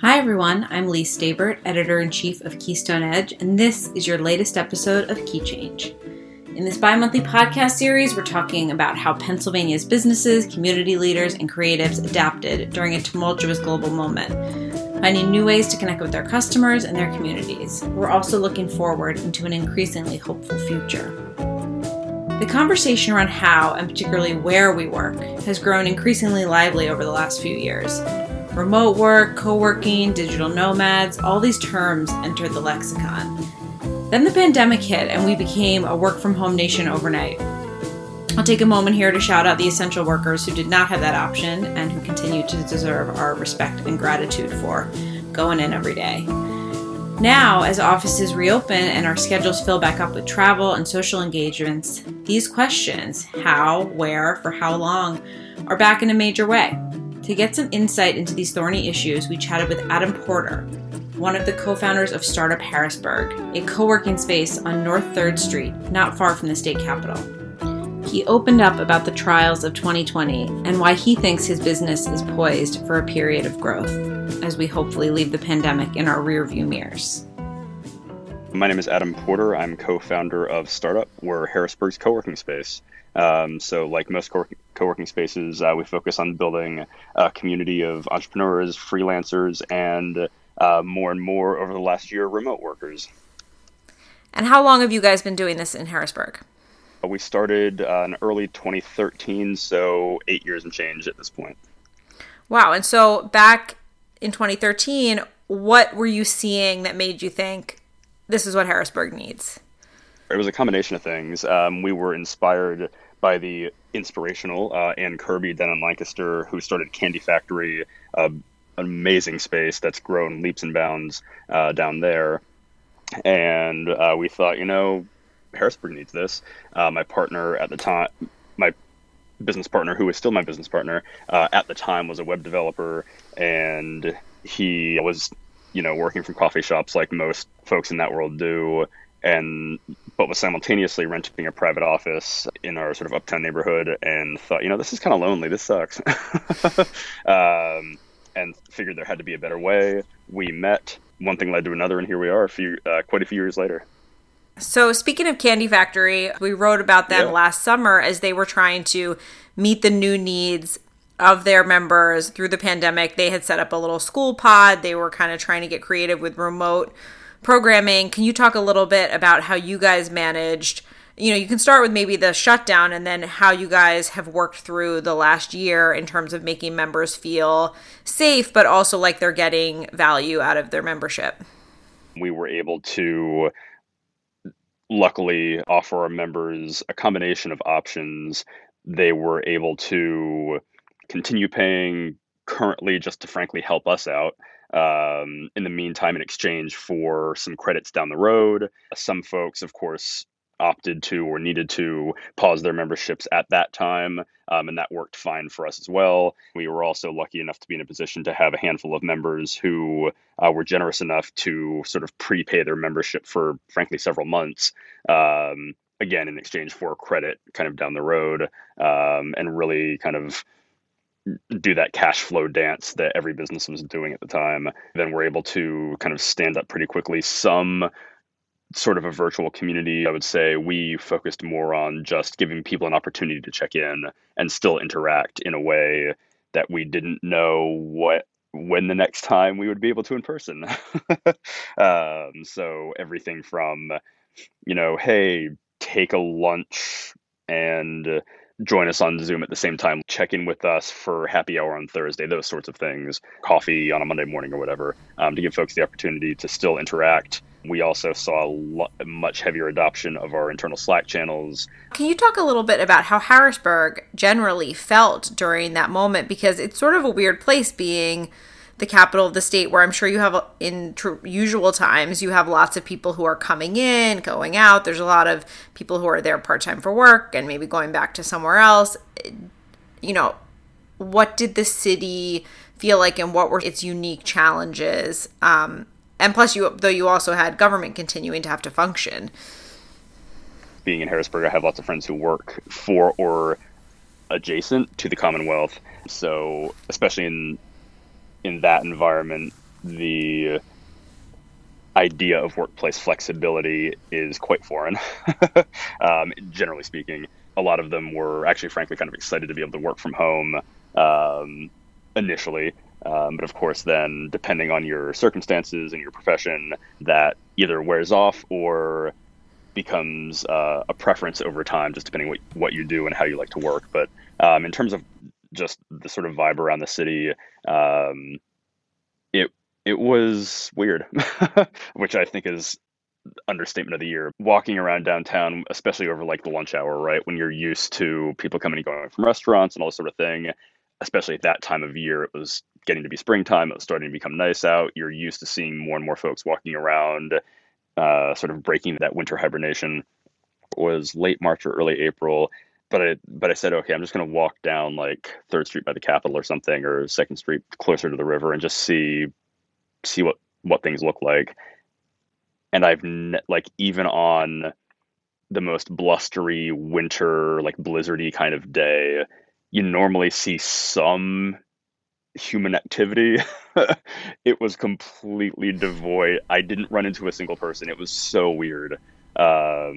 Hi everyone, I'm Lee Stabert, Editor-in-Chief of Keystone Edge, and this is your latest episode of Key Change. In this bi-monthly podcast series, we're talking about how Pennsylvania's businesses, community leaders, and creatives adapted during a tumultuous global moment, finding new ways to connect with their customers and their communities. We're also looking forward into an increasingly hopeful future. The conversation around how, and particularly where we work, has grown increasingly lively over the last few years. Remote work, co-working, digital nomads, all these terms entered the lexicon. Then the pandemic hit and we became a work-from-home nation overnight. I'll take a moment here to shout out the essential workers who did not have that option and who continue to deserve our respect and gratitude for going in every day. Now, as offices reopen and our schedules fill back up with travel and social engagements, these questions, how, where, for how long, are back in a major way. To get some insight into these thorny issues, we chatted with Adam Porter, one of the co-founders of Startup Harrisburg, a co-working space on North 3rd Street, not far from the state capitol. He opened up about the trials of 2020 and why he thinks his business is poised for a period of growth, as we hopefully leave the pandemic in our rearview mirrors. My name is Adam Porter. I'm co-founder of Startup. We're Harrisburg's co-working space. So like most co-working spaces, we focus on building a community of entrepreneurs, freelancers, and more over the last year, remote workers. And how long have you guys been doing this in Harrisburg? We started in early 2013, so 8 years and change at this point. Wow. And so back in 2013, what were you seeing that made you think this is what Harrisburg needs? It was a combination of things. We were inspired by the inspirational Ann Kirby down in Lancaster, who started Candy Factory, an amazing space that's grown leaps and bounds down there. And we thought, Harrisburg needs this. My partner at the time, my business partner, who is still my business partner, at the time was a web developer, and he was, working from coffee shops like most folks in that world do, but was simultaneously renting a private office in our sort of uptown neighborhood, and thought, this is kind of lonely. This sucks. And figured there had to be a better way. We met. One thing led to another, and here we are quite a few years later. So speaking of Candy Factory, we wrote about them last summer as they were trying to meet the new needs of their members through the pandemic. They had set up a little school pod. They were kind of trying to get creative with remote programming. Can you talk a little bit about how you guys managed, you can start with maybe the shutdown and then how you guys have worked through the last year in terms of making members feel safe, but also like they're getting value out of their membership? We were able to luckily offer our members a combination of options. They were able to continue paying currently just to frankly help us out. In the meantime, in exchange for some credits down the road, some folks, of course, opted to or needed to pause their memberships at that time, and that worked fine for us as well. We were also lucky enough to be in a position to have a handful of members who were generous enough to sort of prepay their membership for, frankly, several months, again, in exchange for credit kind of down the road, and really kind of do that cash flow dance that every business was doing at the time. Then we're able to kind of stand up pretty quickly some sort of a virtual community. I would say we focused more on just giving people an opportunity to check in and still interact in a way that we didn't know when the next time we would be able to in person. So everything from, hey, take a lunch and join us on Zoom at the same time, check in with us for happy hour on Thursday, those sorts of things, coffee on a Monday morning or whatever, to give folks the opportunity to still interact. We also saw a much heavier adoption of our internal Slack channels. Can you talk a little bit about how Harrisburg generally felt during that moment? Because it's sort of a weird place being the capital of the state, where I'm sure you have, in usual times, you have lots of people who are coming in, going out. There's a lot of people who are there part-time for work and maybe going back to somewhere else. What did the city feel like, and what were its unique challenges? And plus, you also had government continuing to have to function. Being in Harrisburg, I have lots of friends who work for or adjacent to the Commonwealth. So especially in in that environment, the idea of workplace flexibility is quite foreign. Generally speaking, a lot of them were actually, frankly, kind of excited to be able to work from home initially. But of course, then, depending on your circumstances and your profession, that either wears off or becomes a preference over time, just depending what you do and how you like to work. But in terms of just the sort of vibe around the city, it was weird, which I think is understatement of the year. Walking around downtown, especially over like the lunch hour, right, when you're used to people coming and going from restaurants and all this sort of thing, especially at that time of year, it was getting to be springtime. It was starting to become nice out. You're used to seeing more and more folks walking around, sort of breaking that winter hibernation. It was late March or early April, but I said, okay, I'm just going to walk down like 3rd Street by the Capitol or something, or 2nd Street closer to the river, and just see what things look like. And I've even on the most blustery winter, like blizzardy kind of day, you normally see some human activity. It was completely devoid. I didn't run into a single person. It was so weird. Now,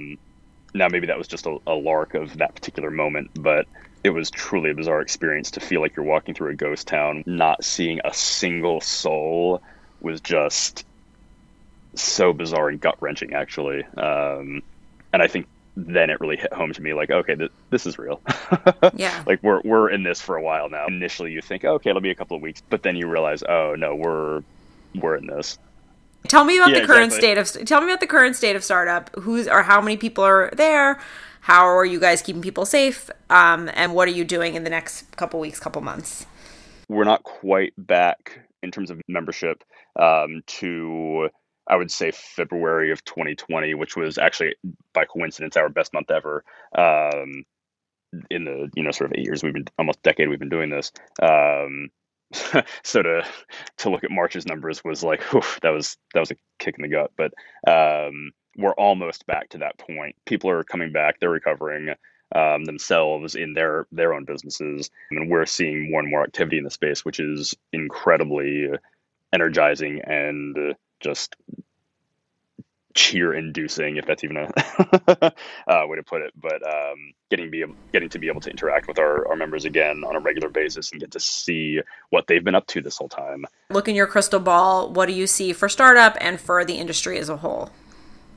maybe that was just a lark of that particular moment, but it was truly a bizarre experience to feel like you're walking through a ghost town. Not seeing a single soul was just so bizarre and gut-wrenching, actually. And I think then it really hit home to me, like, okay, this is real. Yeah. Like, we're in this for a while now. Initially, you think, okay, it'll be a couple of weeks, but then you realize, oh no, we're in this. Tell me about the current state of startup. Who's or how many people are there? How are you guys keeping people safe? And what are you doing in the next couple weeks, couple months? We're not quite back in terms of membership to, I would say, February of 2020, which was actually by coincidence our best month ever. In the sort of 8 years we've been, almost a decade we've been doing this. So to look at March's numbers was like, whew, that was a kick in the gut. But we're almost back to that point. People are coming back; they're recovering themselves in their own businesses, and we're seeing more and more activity in the space, which is incredibly energizing and just cheer-inducing, if that's even a way to put it. But getting to be able to interact with our members again on a regular basis and get to see what they've been up to this whole time. Look in your crystal ball. What do you see for startup and for the industry as a whole?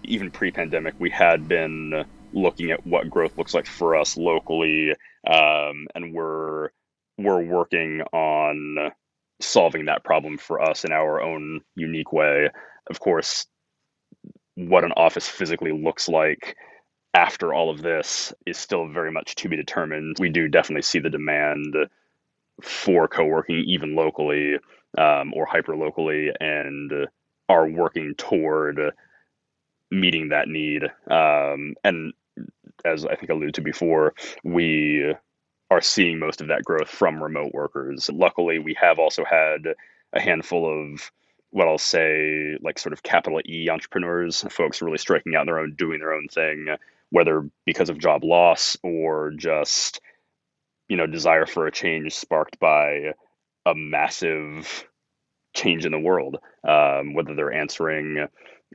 Even pre-pandemic, we had been looking at what growth looks like for us locally, and we're working on solving that problem for us in our own unique way. Of course, what an office physically looks like after all of this is still very much to be determined. We do definitely see the demand for co-working, even locally or hyper-locally, and are working toward meeting that need. And as I think alluded to before, we are seeing most of that growth from remote workers. Luckily, we have also had a handful of what I'll say, like sort of capital E entrepreneurs, folks really striking out on their own, doing their own thing, whether because of job loss or just, desire for a change sparked by a massive change in the world, whether they're answering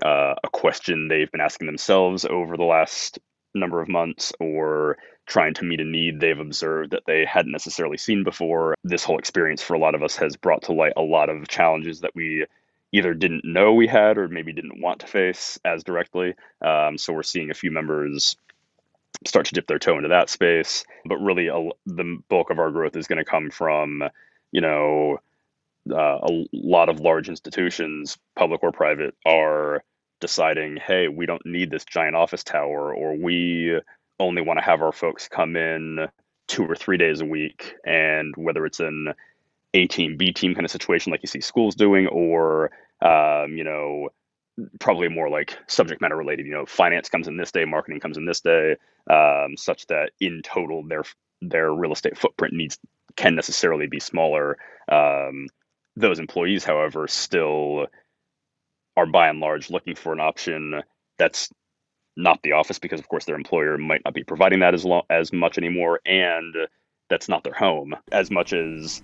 a question they've been asking themselves over the last number of months, or trying to meet a need they've observed that they hadn't necessarily seen before. This whole experience for a lot of us has brought to light a lot of challenges that we either didn't know we had or maybe didn't want to face as directly. So we're seeing a few members start to dip their toe into that space. But really, the bulk of our growth is going to come from, a lot of large institutions, public or private, are deciding, hey, we don't need this giant office tower, or we only want to have our folks come in 2 or 3 days a week. And whether it's an A team, B team kind of situation like you see schools doing, or, probably more like subject matter related, finance comes in this day, marketing comes in this day, such that in total their real estate footprint can necessarily be smaller. Those employees, however, still are by and large looking for an option that's not the office, because of course their employer might not be providing that as much anymore, and that's not their home. As much as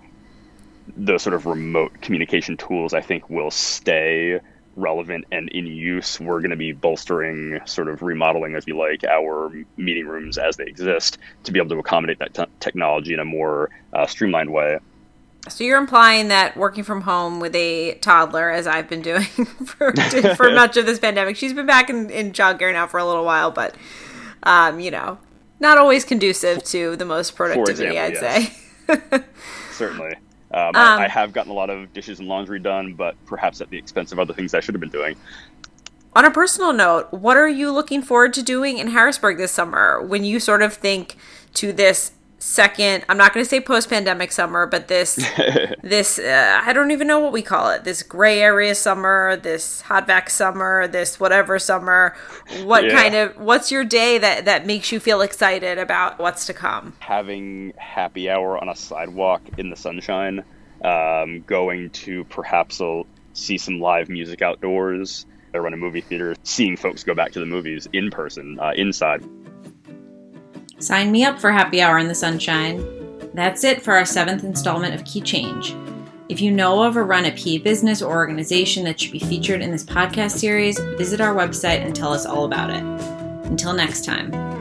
those sort of remote communication tools, I think, will stay relevant and in use. We're going to be bolstering, sort of remodeling, if you like, our meeting rooms as they exist to be able to accommodate that technology in a more streamlined way. So you're implying that working from home with a toddler, as I've been doing for much of this pandemic, she's been back in childcare now for a little while, but, not always conducive to the most productivity, example, I'd say. Certainly. I have gotten a lot of dishes and laundry done, but perhaps at the expense of other things I should have been doing. On a personal note, what are you looking forward to doing in Harrisburg this summer when you sort of think to this second, I'm not going to say post-pandemic summer, but this I don't even know what we call it, this gray area summer, this hot vac summer, this whatever summer, what's your day that makes you feel excited about what's to come? Having happy hour on a sidewalk in the sunshine, going to perhaps see some live music outdoors, I run a movie theater, seeing folks go back to the movies in person, inside. Sign me up for happy hour in the sunshine. That's it for our 7th installment of Key Change. If you know of or run a PE business or organization that should be featured in this podcast series, visit our website and tell us all about it. Until next time.